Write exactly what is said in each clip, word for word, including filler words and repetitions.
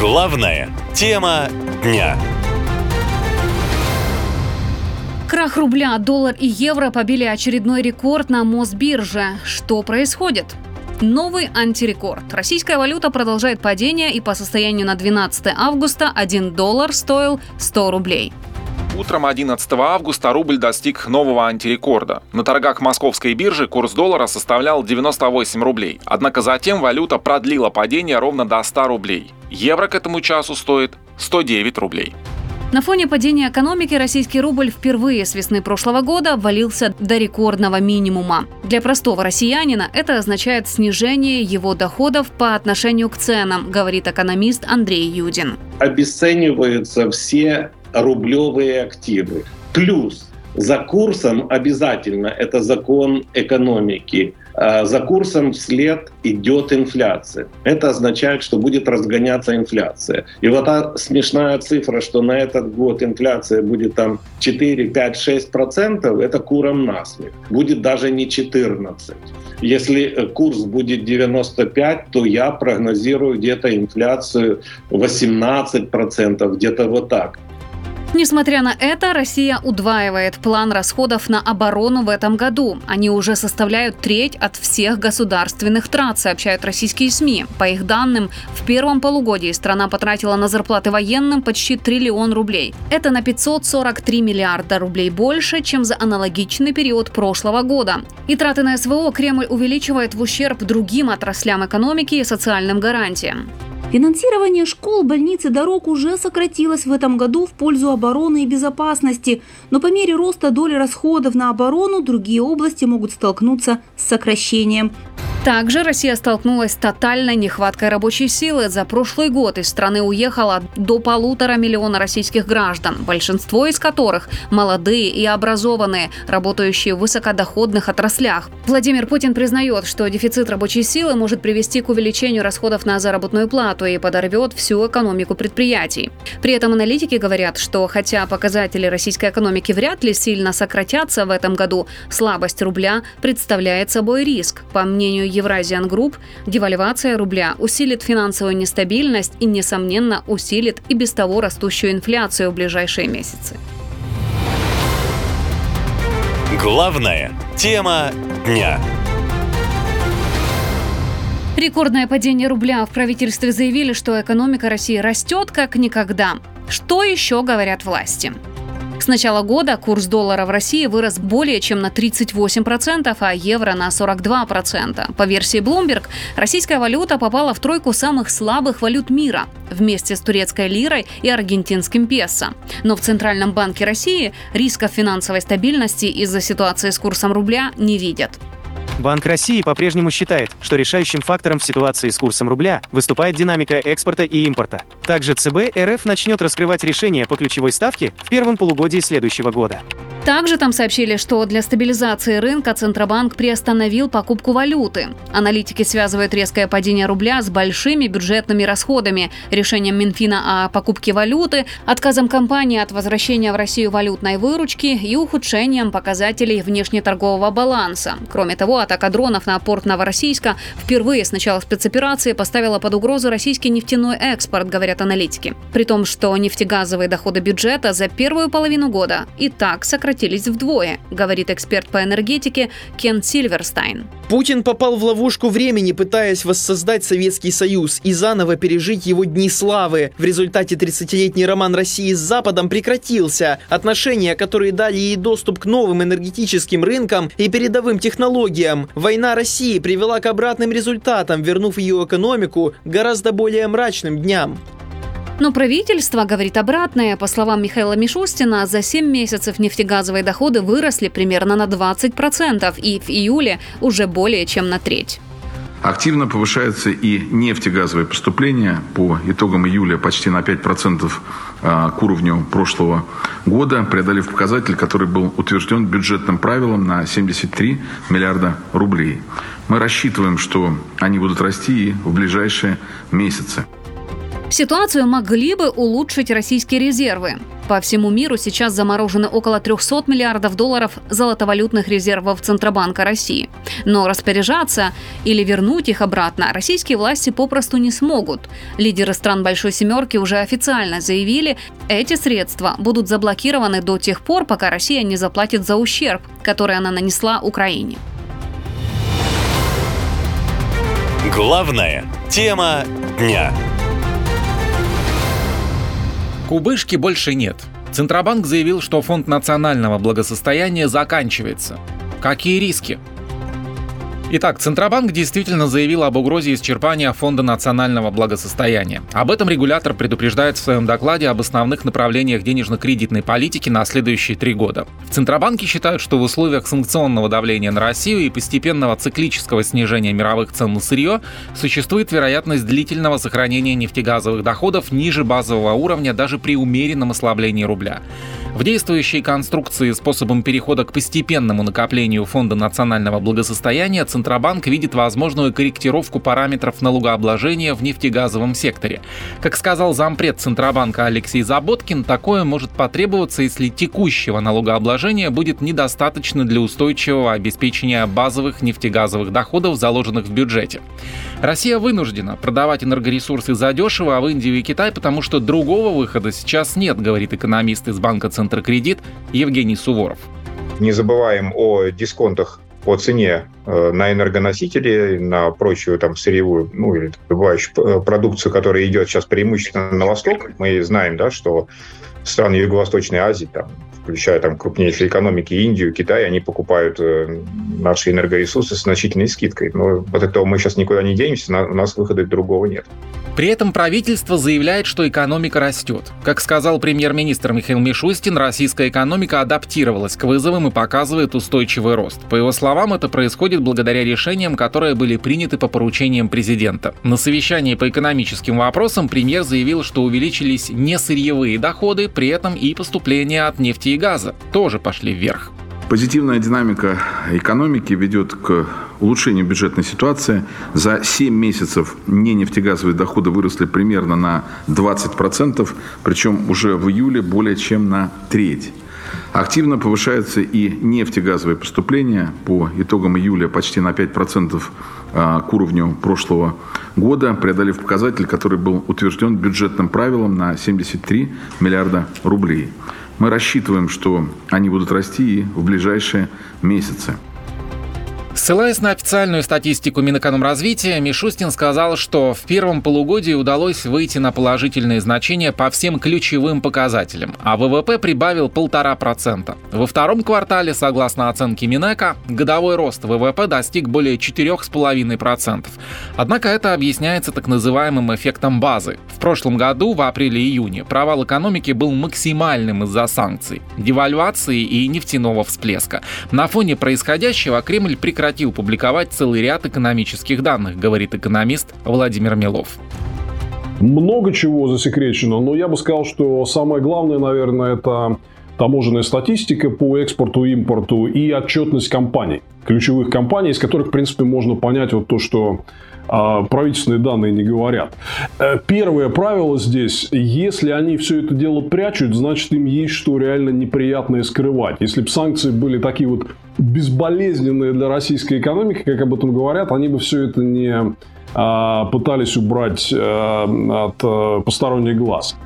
Главная тема дня. Крах рубля, доллар и евро побили очередной рекорд на Мосбирже. Что происходит? Новый антирекорд. Российская валюта продолжает падение, и по состоянию на двенадцатое августа один доллар стоил сто рублей. Утром одиннадцатого августа рубль достиг нового антирекорда. На торгах московской биржи курс доллара составлял девяносто восемь рублей. Однако затем валюта продлила падение ровно до ста рублей. Евро к этому часу стоит сто девять рублей. На фоне падения экономики российский рубль впервые с весны прошлого года обвалился до рекордного минимума. Для простого россиянина это означает снижение его доходов по отношению к ценам, говорит экономист Андрей Юдин. Обесцениваются все рублевые активы. Плюс за курсом обязательно, это закон экономики, за курсом вслед идет инфляция. Это означает, что будет разгоняться инфляция. И вот та смешная цифра, что на этот год инфляция будет там четыре, пять, шесть процентов, это курам насмех. Будет даже не четырнадцать. Если курс будет девяносто пять, то я прогнозирую где-то инфляцию восемнадцать процентов, где-то вот так. Несмотря на это, Россия удваивает план расходов на оборону в этом году. Они уже составляют треть от всех государственных трат, сообщают российские СМИ. По их данным, в первом полугодии страна потратила на зарплаты военным почти триллион рублей. Это на пятьсот сорок три миллиарда рублей больше, чем за аналогичный период прошлого года. И траты на СВО Кремль увеличивает в ущерб другим отраслям экономики и социальным гарантиям. Финансирование школ, больниц и дорог уже сократилось в этом году в пользу обороны и безопасности. Но по мере роста доли расходов на оборону другие области могут столкнуться с сокращением. Также Россия столкнулась с тотальной нехваткой рабочей силы. За прошлый год из страны уехало до полутора миллиона российских граждан, большинство из которых молодые и образованные, работающие в высокодоходных отраслях. Владимир Путин признает, что дефицит рабочей силы может привести к увеличению расходов на заработную плату и подорвет всю экономику предприятий. При этом аналитики говорят, что хотя показатели российской экономики вряд ли сильно сократятся в этом году, слабость рубля представляет собой риск. По мнению Евразиангрупп, девальвация рубля усилит финансовую нестабильность и, несомненно, усилит и без того растущую инфляцию в ближайшие месяцы. Главная тема дня. Рекордное падение рубля. В правительстве заявили, что экономика России растет как никогда. Что еще говорят власти? С начала года курс доллара в России вырос более чем на тридцать восемь процентов, а евро на сорок два процента. По версии Bloomberg, российская валюта попала в тройку самых слабых валют мира вместе с турецкой лирой и аргентинским песо. Но в Центральном банке России рисков финансовой стабильности из-за ситуации с курсом рубля не видят. Банк России по-прежнему считает, что решающим фактором в ситуации с курсом рубля выступает динамика экспорта и импорта. Также ЦБ РФ начнет раскрывать решения по ключевой ставке в первом полугодии следующего года. Также там сообщили, что для стабилизации рынка Центробанк приостановил покупку валюты. Аналитики связывают резкое падение рубля с большими бюджетными расходами, решением Минфина о покупке валюты, отказом компании от возвращения в Россию валютной выручки и ухудшением показателей внешнеторгового баланса. Кроме того, атака дронов на порт Новороссийска впервые с начала спецоперации поставила под угрозу российский нефтяной экспорт, говорят аналитики. При том, что нефтегазовые доходы бюджета за первую половину года и так сократились вдвое, говорит эксперт по энергетике Кен Сильверстайн. Путин попал в ловушку времени, пытаясь воссоздать Советский Союз и заново пережить его дни славы. В результате тридцатилетний роман России с Западом прекратился. Отношения, которые дали ей доступ к новым энергетическим рынкам и передовым технологиям. Война России привела к обратным результатам, вернув ее экономику к гораздо более мрачным дням. Но правительство говорит обратное. По словам Михаила Мишустина, за семь месяцев нефтегазовые доходы выросли примерно на двадцать процентов и в июле уже более чем на треть. Активно повышаются и нефтегазовые поступления по итогам июля почти на пять процентов к уровню прошлого года, преодолев показатель, который был утвержден бюджетным правилом на семьдесят три миллиарда рублей. Мы рассчитываем, что они будут расти и в ближайшие месяцы. Ситуацию могли бы улучшить российские резервы. По всему миру сейчас заморожены около трёхсот миллиардов долларов золотовалютных резервов Центробанка России. Но распоряжаться или вернуть их обратно российские власти попросту не смогут. Лидеры стран Большой Семерки уже официально заявили, эти средства будут заблокированы до тех пор, пока Россия не заплатит за ущерб, который она нанесла Украине. Главная тема дня. Кубышки больше нет. Центробанк заявил, что Фонд национального благосостояния заканчивается. Какие риски? Итак, Центробанк действительно заявил об угрозе исчерпания Фонда национального благосостояния. Об этом регулятор предупреждает в своем докладе об основных направлениях денежно-кредитной политики на следующие три года. В Центробанке считают, что в условиях санкционного давления на Россию и постепенного циклического снижения мировых цен на сырье существует вероятность длительного сохранения нефтегазовых доходов ниже базового уровня даже при умеренном ослаблении рубля. В действующей конструкции способом перехода к постепенному накоплению Фонда национального благосостояния Центробанк видит возможную корректировку параметров налогообложения в нефтегазовом секторе. Как сказал зампред Центробанка Алексей Заботкин, такое может потребоваться, если текущего налогообложения будет недостаточно для устойчивого обеспечения базовых нефтегазовых доходов, заложенных в бюджете. Россия вынуждена продавать энергоресурсы задешево, а в Индию и Китай, потому что другого выхода сейчас нет, говорит экономист из банка Центркредит Евгений Суворов. Не забываем о дисконтах по цене на энергоносители, на прочую там сырьевую, ну или добывающую продукцию, которая идет сейчас преимущественно на восток. Мы знаем, да, что страны Юго-Восточной Азии, там, включая там крупнейшие экономики Индию, Китай, они покупают наши энергоресурсы с значительной скидкой. Но от этого мы сейчас никуда не денемся, у нас выхода другого нет. При этом правительство заявляет, что экономика растет. Как сказал премьер-министр Михаил Мишустин, российская экономика адаптировалась к вызовам и показывает устойчивый рост. По его словам, это происходит благодаря решениям, которые были приняты по поручениям президента. На совещании по экономическим вопросам премьер заявил, что увеличились не сырьевые доходы, при этом и поступления от нефти и газа тоже пошли вверх. Позитивная динамика экономики ведет к улучшению бюджетной ситуации. За семь месяцев ненефтегазовые доходы выросли примерно на двадцать процентов, причем уже в июле более чем на треть. Активно повышаются и нефтегазовые поступления по итогам июля почти на пять процентов к уровню прошлого года, преодолев показатель, который был утвержден бюджетным правилом на семьдесят три миллиарда рублей. Мы рассчитываем, что они будут расти и в ближайшие месяцы. Ссылаясь на официальную статистику Минэкономразвития, Мишустин сказал, что в первом полугодии удалось выйти на положительные значения по всем ключевым показателям, а ВВП прибавил полтора процента. Во втором квартале, согласно оценке Минэка, годовой рост ВВП достиг более четырёх с половиной процентов. Однако это объясняется так называемым эффектом базы. В прошлом году, в апреле-июне, провал экономики был максимальным из-за санкций, девальвации и нефтяного всплеска. На фоне происходящего Кремль прекратил Прекратил публиковать целый ряд экономических данных, говорит экономист Владимир Милов. Много чего засекречено, но я бы сказал, что самое главное, наверное, это таможенная статистика по экспорту, импорту и отчетность компаний, ключевых компаний, из которых, в принципе, можно понять вот то, что правительственные данные не говорят. Первое правило здесь: если они все это дело прячут, значит, им есть что реально неприятное скрывать. Если бы санкции были такие вот безболезненные для российской экономики, как об этом говорят, они бы все это не пытались убрать от посторонних глаз.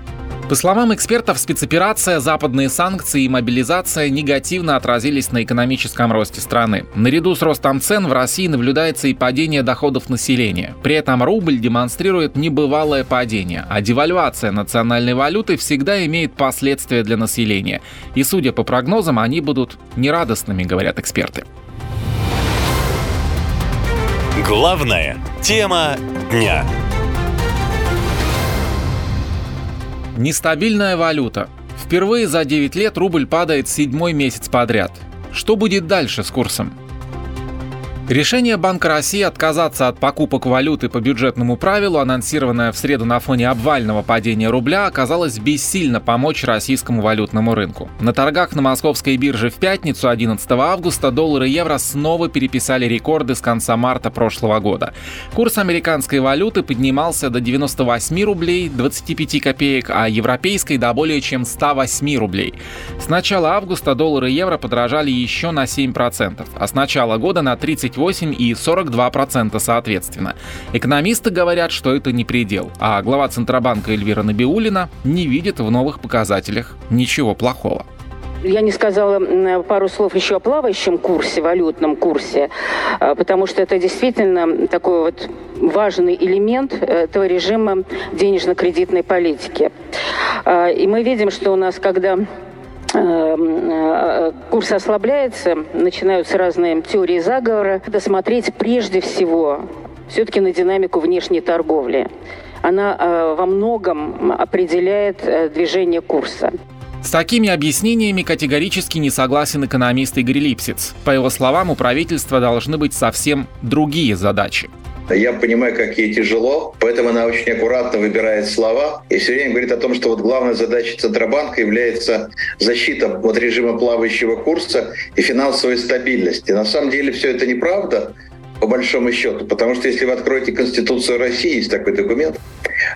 По словам экспертов, спецоперация, западные санкции и мобилизация негативно отразились на экономическом росте страны. Наряду с ростом цен в России наблюдается и падение доходов населения. При этом рубль демонстрирует небывалое падение, а девальвация национальной валюты всегда имеет последствия для населения. И, судя по прогнозам, они будут нерадостными, говорят эксперты. Главная тема дня. Нестабильная валюта. Впервые за девять лет рубль падает седьмой месяц подряд. Что будет дальше с курсом? Решение Банка России отказаться от покупок валюты по бюджетному правилу, анонсированное в среду на фоне обвального падения рубля, оказалось бессильно помочь российскому валютному рынку. На торгах на московской бирже в пятницу, одиннадцатого августа, доллар и евро снова переписали рекорды с конца марта прошлого года. Курс американской валюты поднимался до девяносто восемь рублей, двадцать пять копеек, а европейской до более чем сто восемь рублей. С начала августа доллар и евро подорожали еще на семь процентов, а с начала года на тридцать восемь и сорок два процента соответственно. Экономисты говорят, что это не предел, а глава Центробанка Эльвира Набиулина не видит в новых показателях ничего плохого. Я не сказала пару слов еще о плавающем курсе, валютном курсе, потому что это действительно такой вот важный элемент этого режима денежно-кредитной политики. И мы видим, что у нас, когда курс ослабляется, начинаются разные теории заговора. Надо смотреть прежде всего все-таки на динамику внешней торговли. Она во многом определяет движение курса. С такими объяснениями категорически не согласен экономист Игорь Липсиц. По его словам, у правительства должны быть совсем другие задачи. Я понимаю, как ей тяжело, поэтому она очень аккуратно выбирает слова и все время говорит о том, что вот главная задача Центробанка является защита от режима плавающего курса и финансовой стабильности. На самом деле все это неправда, по большому счету, потому что если вы откроете Конституцию России, есть такой документ,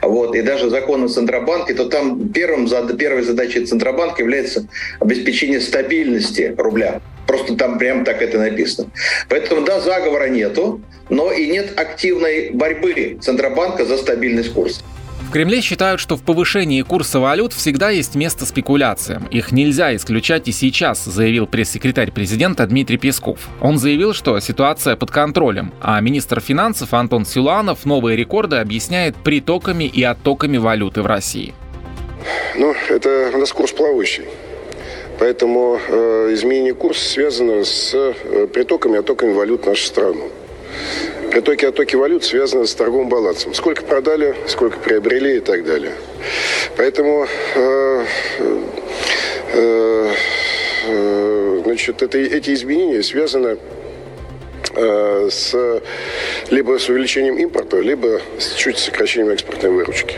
вот, и даже закон о Центробанке, то там первым, первой задачей Центробанка является обеспечение стабильности рубля. Просто там прям так это написано. Поэтому, да, заговора нету, но и нет активной борьбы Центробанка за стабильность курса. В Кремле считают, что в повышении курса валют всегда есть место спекуляциям. Их нельзя исключать и сейчас, заявил пресс-секретарь президента Дмитрий Песков. Он заявил, что ситуация под контролем, а министр финансов Антон Силуанов новые рекорды объясняет притоками и оттоками валюты в России. Ну, это у нас курс плавающий. Поэтому э, изменение курса связано с э, притоками и оттоками валют в нашу страну. Притоки и оттоки валют связаны с торговым балансом. Сколько продали, сколько приобрели и так далее. Поэтому э, э, э, значит, это, эти изменения связаны э, с, либо с увеличением импорта, либо с чуть сокращением экспортной выручки.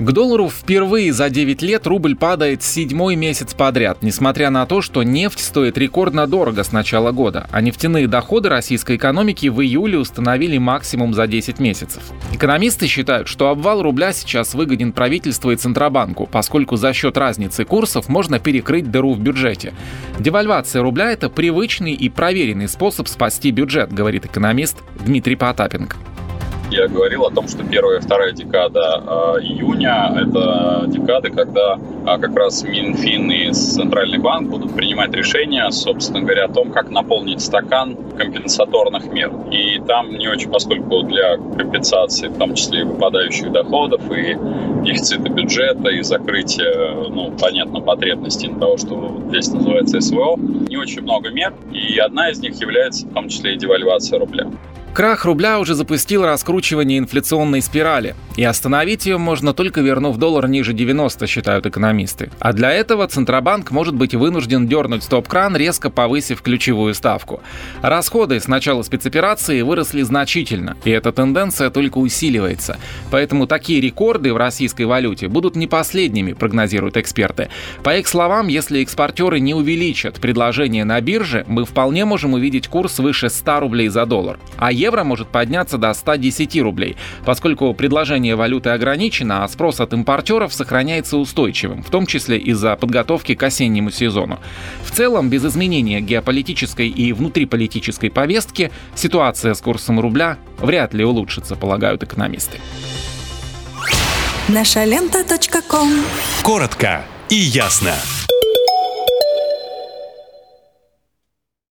К доллару впервые за девять лет рубль падает седьмой месяц подряд, несмотря на то, что нефть стоит рекордно дорого с начала года, а нефтяные доходы российской экономики в июле установили максимум за десять месяцев. Экономисты считают, что обвал рубля сейчас выгоден правительству и Центробанку, поскольку за счет разницы курсов можно перекрыть дыру в бюджете. Девальвация рубля — это привычный и проверенный способ спасти бюджет, говорит экономист Дмитрий Потапенко. Я говорил о том, что первая и вторая декада э, июня – это декады, когда а, как раз Минфин и Центральный банк будут принимать решения, собственно говоря, о том, как наполнить стакан компенсаторных мер. И там не очень, поскольку для компенсации, в том числе и выпадающих доходов, и дефицита бюджета, и закрытия, ну, понятно, потребностей того, что здесь называется СВО, не очень много мер, и одна из них является, в том числе, и девальвация рубля. Крах рубля уже запустил раскручивание инфляционной спирали. И остановить ее можно только вернув доллар ниже девяносто, считают экономисты. А для этого Центробанк может быть вынужден дернуть стоп-кран, резко повысив ключевую ставку. Расходы с начала спецоперации выросли значительно, и эта тенденция только усиливается. Поэтому такие рекорды в российской валюте будут не последними, прогнозируют эксперты. По их словам, если экспортеры не увеличат предложение на бирже, мы вполне можем увидеть курс выше ста рублей за доллар. А евро может подняться до ста десяти рублей, поскольку предложение валюты ограничено, а спрос от импортеров сохраняется устойчивым, в том числе из-за подготовки к осеннему сезону. В целом, без изменения геополитической и внутриполитической повестки, ситуация с курсом рубля вряд ли улучшится, полагают экономисты. наша лента точка ком. Коротко и ясно.